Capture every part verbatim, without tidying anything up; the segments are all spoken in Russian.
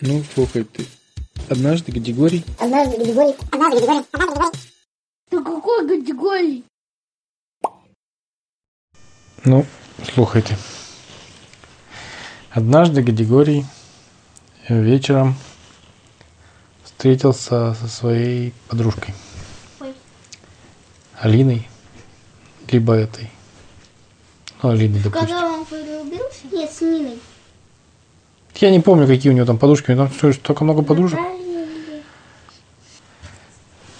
Ну, слухай ты. Однажды Гадигорий... Однажды Гадигорий... Однажды Гадигорий... Однажды Гадигорий... Да какой Гадигорий? Ну, слухай ты. Однажды Гадигорий вечером встретился со своей подружкой. Ой. Алиной. Либо этой. Ну, Алиной, допустим. Когда он полюбился? Нет, с Ниной. Я не помню, какие у него там подружки. У него там столько много подружек.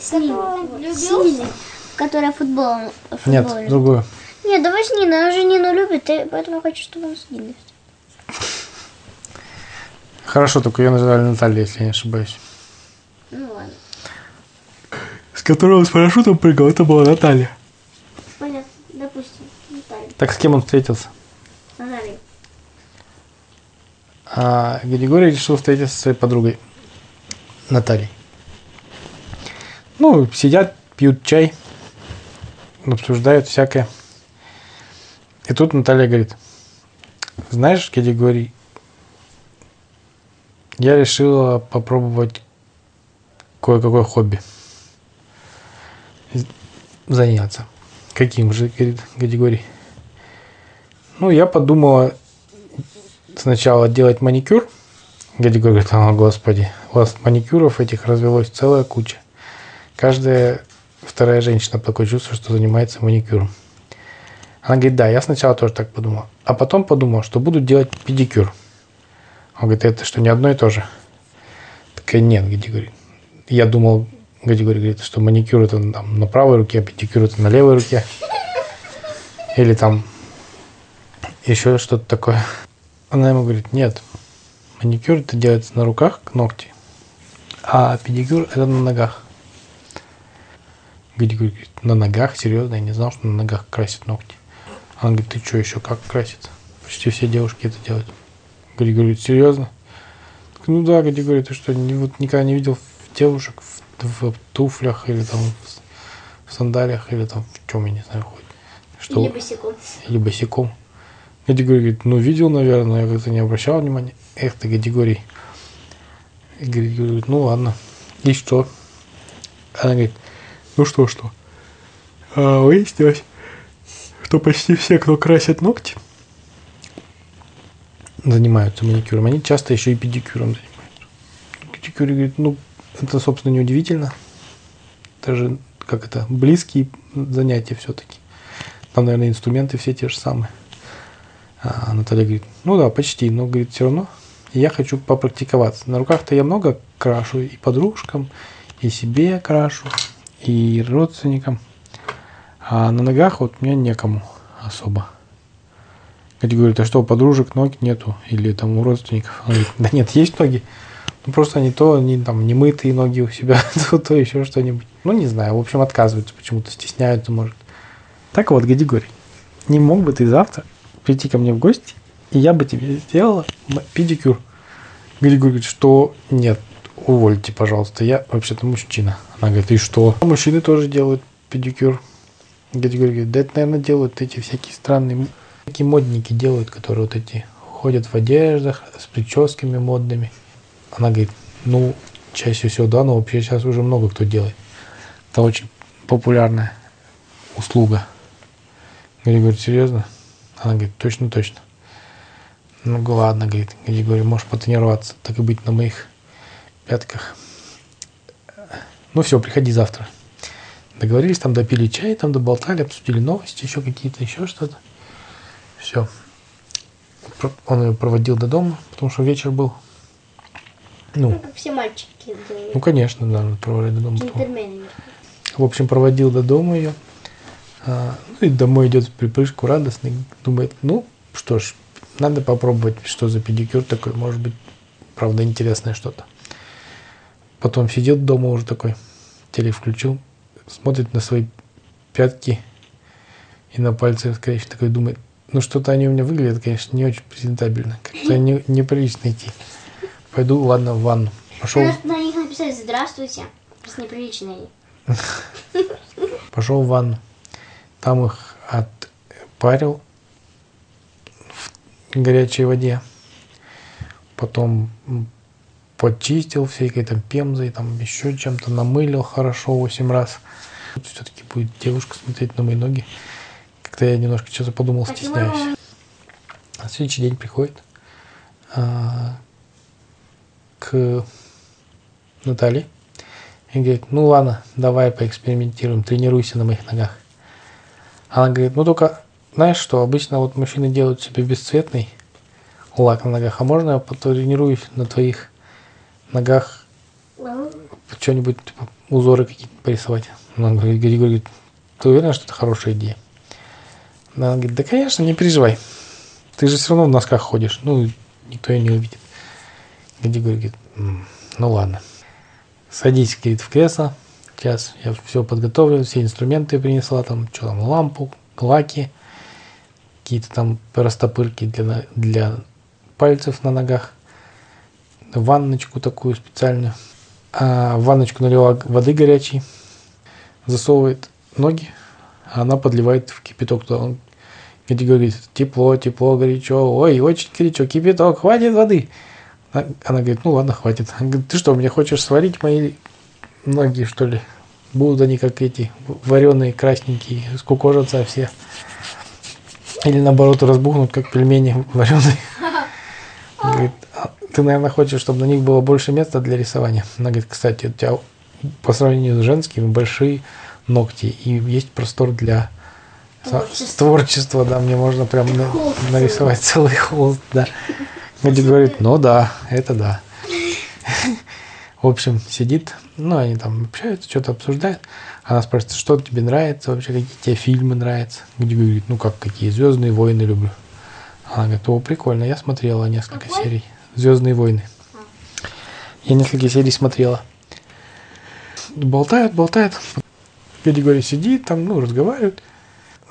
С Ниной. Которая футболом. Нет, другую. Нет, давай с Ниной. Она же Нину любит, и поэтому хочу, чтобы он с Ниной. Хорошо, только ее называли Наталья, если я не ошибаюсь. Ну ладно. С которой он с парашютом прыгал, это была Наталья. Понятно, допустим, Наталья. Так с кем он встретился? С Натальей. А Григорий решил встретиться со своей подругой Натальей. Ну, сидят, пьют чай, обсуждают всякое. И тут Наталья говорит: знаешь, Григорий, я решила попробовать кое-какое хобби заняться. Каким же, говорит Гадигорий. Ну, я подумала сначала делать маникюр. Гадигорий говорит: о, господи, у вас маникюров этих развелось целая куча. Каждая вторая женщина такое чувство, что занимается маникюром. Она говорит: да, я сначала тоже так подумала. А потом подумала, что буду делать педикюр. Он говорит: это что, не одно и то же? Такая: нет, Гадигорий. Я думал, Гадигорий говорит, что маникюр это там, на правой руке, а педикюр это на левой руке. Или там еще что-то такое. Она ему говорит: нет, маникюр это делается на руках, ногти, а педикюр это на ногах. Гадигорий говорит: на ногах? Серьезно? Я не знал, что на ногах красят ногти. Она говорит: ты что, еще как красит? Почти все девушки это делают. Гадигорий говорит: серьезно? Так, ну да, Гадигорий говорит, ты что, не, вот, никогда не видел девушек в, в туфлях или там в, в сандалиях или там в чем, я не знаю, хоть что. Или босиком. Или босиком. Гадигорий говорит: ну видел, наверное, я как-то не обращал внимания. Эх ты, Гадигорий. Гадигорий говорит: ну ладно. И что? Она говорит: ну что, что? А, выяснилось, что почти все, кто красят ногти, занимаются маникюром. Они часто еще и педикюром занимаются. Гадигорий говорит: ну это, собственно, неудивительно. Это же, как это, близкие занятия все-таки. Там, наверное, инструменты все те же самые. А Наталья говорит: ну да, почти, но, говорит, все равно я хочу попрактиковаться. На руках-то я много крашу и подружкам, и себе крашу, и родственникам. А на ногах вот мне некому особо. Гадигорий говорит: а что, у подружек ног нету? Или там у родственников? Она говорит: да нет, есть ноги. Ну, просто они то, они там немытые ноги у себя, то, то еще что-нибудь. Ну, не знаю, в общем, отказываются почему-то, стесняются, может. Так вот, Гадигорий, не мог бы ты завтра прийти ко мне в гости, и я бы тебе сделала педикюр? Гадигорий говорит: что? Нет, увольте, пожалуйста, я вообще-то мужчина. Она говорит: и что? Мужчины тоже делают педикюр. Гадигорий говорит: да это, наверное, делают эти всякие странные, такие модники делают, которые вот эти ходят в одеждах с прическами модными. Она говорит: ну, чаще всего да, но вообще сейчас уже много кто делает. Это очень популярная услуга. Гадигорий говорит: серьезно? Она говорит: точно, точно. Ну ладно, говорит Гадигорий, можешь потренироваться, так и быть, на моих пятках. Ну все, приходи завтра. Договорились, там допили чай, там доболтали, обсудили новости, еще какие-то, еще что-то. Все. Он ее проводил до дома, потому что вечер был. Ну, ну, как все мальчики. Ну, конечно, да, проводили до дома. Джентльмены. В общем, проводил до дома ее. А, ну, и домой идет в припрыжку радостный. Думает: ну, что ж, надо попробовать, что за педикюр такой. Может быть, правда, интересное что-то. Потом сидел дома уже такой, телек включил, смотрит на свои пятки и на пальцы, конечно, такой думает: ну, что-то они у меня выглядят, конечно, не очень презентабельно. Как-то не, неприлично идти. Пойду, ладно, в ванну. Пошел. На них написали: здравствуйте. Просто неприлично. Пошел в ванну. Там их отпарил в горячей воде. Потом почистил всякой там пемзой, там еще чем-то, намылил хорошо восемь раз. Все-таки будет девушка смотреть на мои ноги. Как-то я немножко что-то подумал, стесняюсь. На следующий день приходит а, к Наталье и говорит: ну ладно, давай поэкспериментируем, тренируйся на моих ногах. Она говорит: ну только, знаешь что, обычно вот мужчины делают себе бесцветный лак на ногах, а можно я потренируюсь на твоих ногах что-нибудь, типа, узоры какие-то порисовать? Она говорит: Гадигорий, говорит, ты уверена, что это хорошая идея? Она говорит: да конечно, не переживай, ты же все равно в носках ходишь, ну никто ее не увидит. Гадигорий говорит: ну ладно, садись, говорит, в кресло, сейчас я все подготовлю, все инструменты принесла, там, что там, лампу, лаки, какие-то там растопырки для, для пальцев на ногах, ванночку такую специальную. А в ванночку налила воды горячей, засовывает ноги, а она подливает в кипяток туда. Он говорит: тепло, тепло, горячо, ой, очень горячо, кипяток, хватит воды. Она говорит: ну ладно, хватит. Она говорит: ты что, мне хочешь сварить мои ноги, что ли? Будут они как эти вареные, красненькие, скукожатся все. Или наоборот разбухнут, как пельмени вареные. Говорит: ты, наверное, хочешь, чтобы на них было больше места для рисования. Она говорит: кстати, у тебя по сравнению с женскими большие ногти, и есть простор для творчества, творчества да, мне можно прям нарисовать целый холст, да. Гадик говорит: ну да, это да. В общем, сидит, ну они там общаются, что-то обсуждают. Она спрашивает: что тебе нравится вообще, какие тебе фильмы нравятся? Гадик говорит: ну как, какие, «Звездные войны» люблю. Она говорит: о, прикольно, я смотрела несколько Какой? серий «Звездные войны». Я несколько серий смотрела. Болтают, болтают. Гадик говорит, сидит там, ну разговаривают.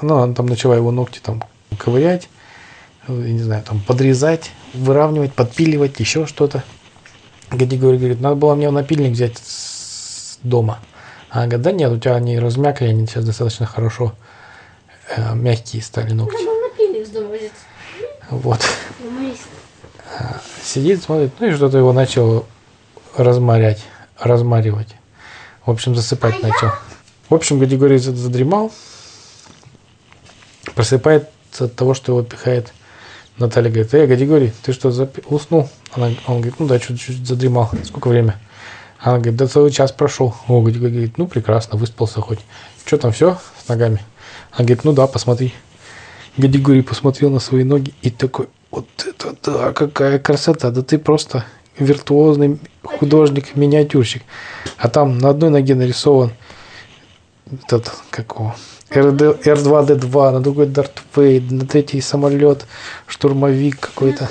Ну, она там начала его ногти там ковырять, я не знаю, там подрезать, выравнивать, подпиливать, еще что-то. Гадигорий говорит: надо было мне в напильник взять с дома. Она говорит: да нет, у тебя они размякли, они сейчас достаточно хорошо э, мягкие стали ногти. Надо было напильник с дома взять. Вот. Сидит, смотрит, ну и что-то его начал размарять, размаривать. В общем, засыпать а начал. Я? В общем, Гадигорий задремал, просыпает от того, что его пихает Наталья. Говорит: эй, Гадигорий, ты что, запи... уснул? Она, он говорит: ну да, чуть-чуть задремал. Сколько время? Она говорит: да целый час прошел. О, Гадигорий говорит: ну прекрасно, выспался хоть. Что там, все с ногами? Она говорит: ну да, посмотри. Гадигорий посмотрел на свои ноги и такой: вот это да, какая красота, да ты просто виртуозный художник-миниатюрщик. А там на одной ноге нарисован этот, какого... Р два Д два, на другой Дарт Вейд, на третий самолет, штурмовик какой-то.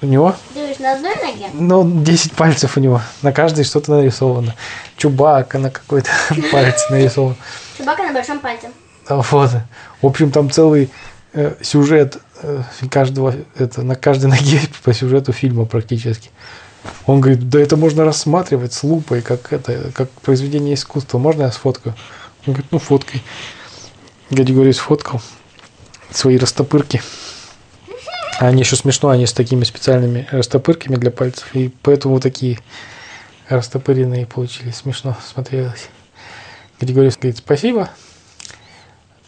У него? На одной ноге? Ну, десять пальцев у него. На каждой что-то нарисовано. Чубакка на какой-то палец нарисован. Чубакка на большом пальце. Вот. В общем, там целый э, сюжет э, каждого, это, на каждой ноге по сюжету фильма практически. Он говорит: да это можно рассматривать с лупой, как это, как произведение искусства. Можно я сфоткаю? Он говорит: ну фоткай. Гадигорий сфоткал свои растопырки. Они еще смешно, они с такими специальными растопырками для пальцев. И поэтому вот такие растопыренные получились. Смешно смотрелось. Гадигорий говорит: спасибо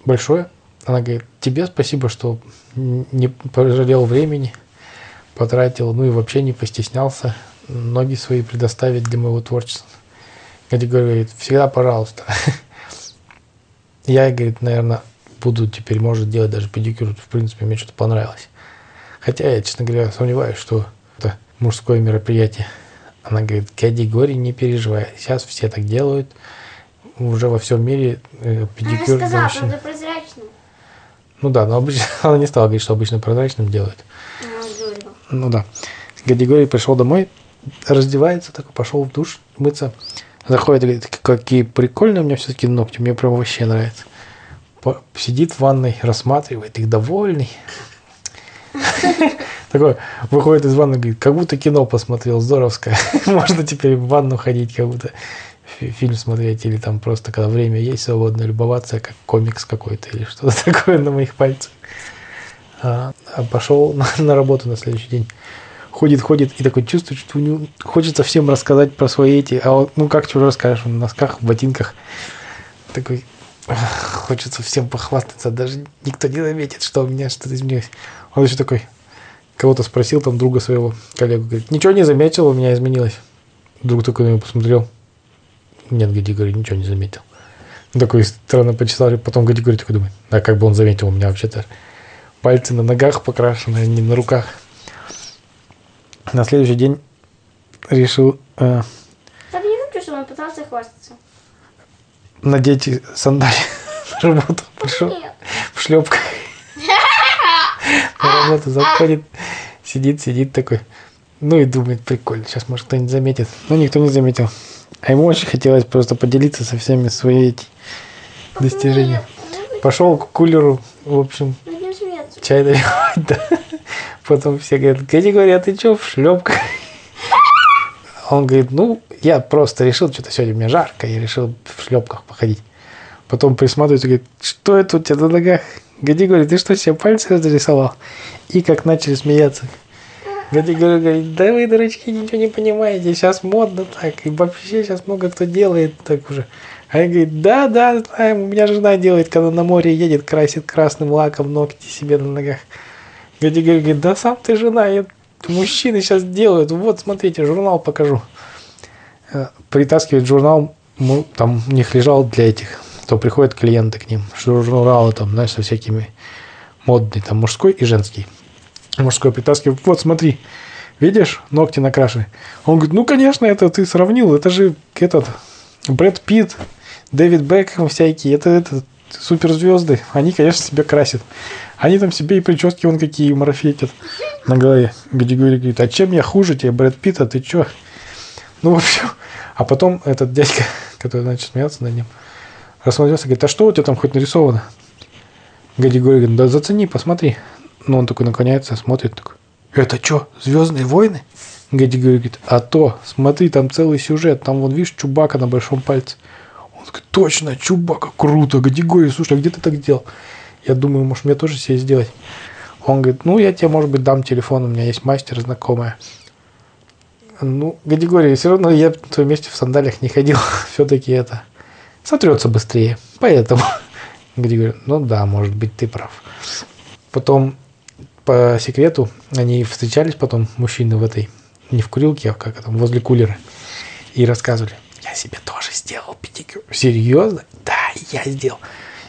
большое. Она говорит: тебе спасибо, что не пожалел времени, потратил, ну и вообще не постеснялся ноги свои предоставить для моего творчества. Гадигорий говорит: всегда пожалуйста. Я, говорит, наверное, буду теперь, может, делать даже педикюр. В принципе, мне что-то понравилось. Хотя я, честно говоря, сомневаюсь, что это мужское мероприятие. Она говорит: Гадигорий, не переживай. Сейчас все так делают. Уже во всем мире э, педикюр. Она сказала, правда, прозрачным. Ну да, но обычно, она не стала говорить, что обычно прозрачным делают. Ну да. Гадигорий пришел домой, раздевается, такой пошел в душ мыться. Заходит и говорит: какие прикольные у меня все-таки ногти, мне прям вообще нравится. Сидит в ванной, рассматривает их, довольный. Такой выходит из ванны, говорит: как будто кино посмотрел, здоровское. Можно теперь в ванну ходить, как будто фильм смотреть, или там просто, когда время есть свободно, любоваться, как комикс какой-то, или что-то такое на моих пальцах. Пошел на работу на следующий день. ходит-ходит и такой чувствует, что у него хочется всем рассказать про свои эти, а вот, ну как чего расскажешь, он в носках, в ботинках, такой, ах, хочется всем похвастаться, даже никто не заметит, что у меня что-то изменилось. Он еще такой, кого-то спросил, там, друга своего, коллегу, говорит, ничего не заметил, у меня изменилось. Друг такой на него посмотрел, нет, Гадигорий, ничего не заметил. Ну, такой странно почитал, потом Гадигорий такой думает, а как бы он заметил, у меня вообще-то пальцы на ногах покрашены, а не на руках. На следующий день решил... Э, так не хочу, чтобы он пытался хвастаться. Надеть сандали на работу. Пришел в шлепках. На работу заходит, сидит, сидит такой. Ну и думает, прикольно, сейчас, может, кто-нибудь заметит. Но никто не заметил. А ему очень хотелось просто поделиться со всеми своими достижениями. Пошел к кулеру, в общем... Чай наливать, да. Потом все говорят, Гадигорий, а ты что, в шлепках? Он говорит, ну, я просто решил, что-то сегодня мне жарко, я решил в шлепках походить. Потом присматривается и говорит, что это у тебя на ногах? Гадигорий, ты что, себе пальцы разрисовал? И как начали смеяться. Гадигорий говорит, да вы, дурачки, ничего не понимаете, сейчас модно так, и вообще сейчас много кто делает так уже. А я говорю, да, да, знаем, у меня жена делает, когда на море едет, красит красным лаком ногти себе на ногах. Гадигорий говорит, да сам ты жена, я... мужчины сейчас делают, вот, смотрите, журнал покажу. Притаскивает журнал, там у них лежал для этих, то приходят клиенты к ним, журналы там, знаешь, со всякими модными, там мужской и женский. Мужской притаскивает, вот, смотри, видишь, ногти накрашены. Он говорит, ну, конечно, это ты сравнил, это же этот Брэд Питт, Дэвид Бекхэм всякие, это, это суперзвезды, они, конечно, себя красят. Они там себе и прически вон какие марафетят на голове. Гадигорий говорит, а чем я хуже тебе, Брэд Питт, а ты чё? Ну, в общем, а потом этот дядька, который начал смеяться над ним, рассмотрелся и говорит, а что у тебя там хоть нарисовано? Гадигорий говорит, да зацени, посмотри. Ну, он такой наклоняется, смотрит, такой, это чё, «Звездные войны»? Гадигорий говорит, а то, смотри, там целый сюжет, там, вон, видишь, Чубакка на большом пальце. Он такой, точно, Чубакка, круто, Гадигорий, слушай, а где ты так делал? Я думаю, может, мне тоже себе сделать. Он говорит, ну, я тебе, может быть, дам телефон, у меня есть мастер знакомая. Ну, Гадигорий, все равно я в твоем месте в сандалиях не ходил, все-таки это сотрется быстрее, поэтому. Гадигорий, ну да, может быть, ты прав. Потом, по секрету, они встречались потом, мужчины в этой... не в курилке, а как там, возле кулера. И рассказывали, я себе тоже сделал педикюр. Серьезно? Да, я сделал.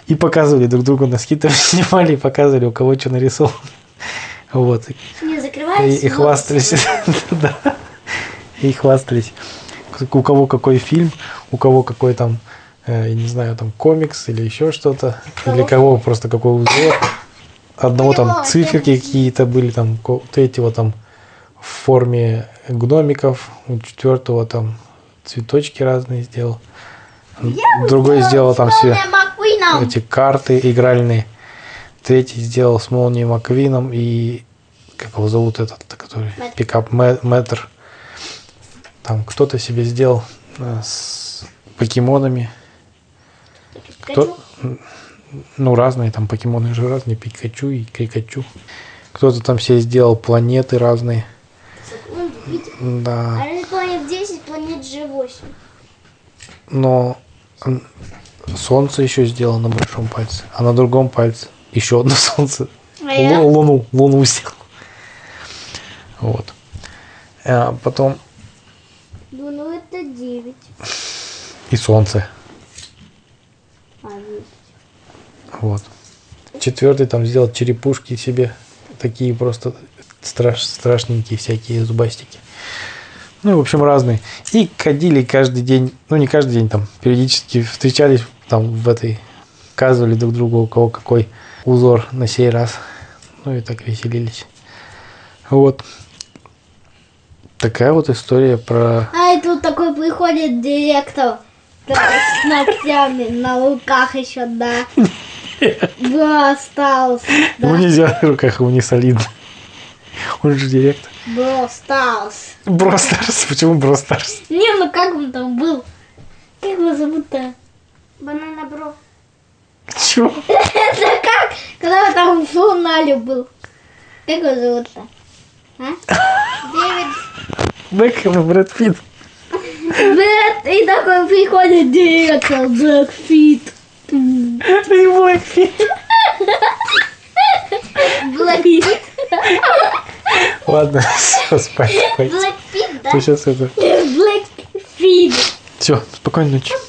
И показывали друг другу носки, там снимали и показывали, у кого что нарисовано. Вот. Не закрывались. И, и хвастались. Да. И хвастались. У кого какой фильм, у кого какой там, э, я не знаю, там комикс или еще что-то. Для кого просто какой узор. Одного там циферки какие-то были, там, третьего там в форме гномиков, у четвертого там цветочки разные сделал, я другой сделал, сделал там все эти карты игральные, третий сделал с Молнией Маквином и как его зовут этот, который Мэтр. Пикап Мэтр, там кто-то себе сделал с покемонами, кто, ну разные там покемоны же разные, Пикачу и Крикачу, кто-то там себе сделал планеты разные. Да. А на планет десять, планет джи восемь. Но солнце еще сделал на большом пальце, а на другом пальце еще одно солнце. А я? Луну, луну сделал. Вот. А потом... Луну это девять. И солнце. А, вот. Четвертый там сделал черепушки себе. Такие просто... Страш, страшненькие всякие зубастики. Ну, в общем, разные. И ходили каждый день, ну, не каждый день, там, периодически встречались там в этой, показывали друг другу, у кого какой узор на сей раз. Ну, и так веселились. Вот. Такая вот история про... А, и тут такой приходит директор с ногтями на руках еще, да. Да, остался. Ему нельзя на руках, ему не солидно. Он же директор. Бро Старс. Бро Старс? Почему Бро Старс? Не, ну как он там был? Как его зовут-то? Банана Бро. Чего? Это как? Когда он там в журнале был. Как его зовут-то? Дэвид Бекхэм и Брэд Питт. И такой приходит директор Брэд Питт. Брэд Питт. Брэд Питт. Ладно, все, спать. Брэд Питт, да? Ты сейчас это... Брэд Питт. Все, спокойной ночи.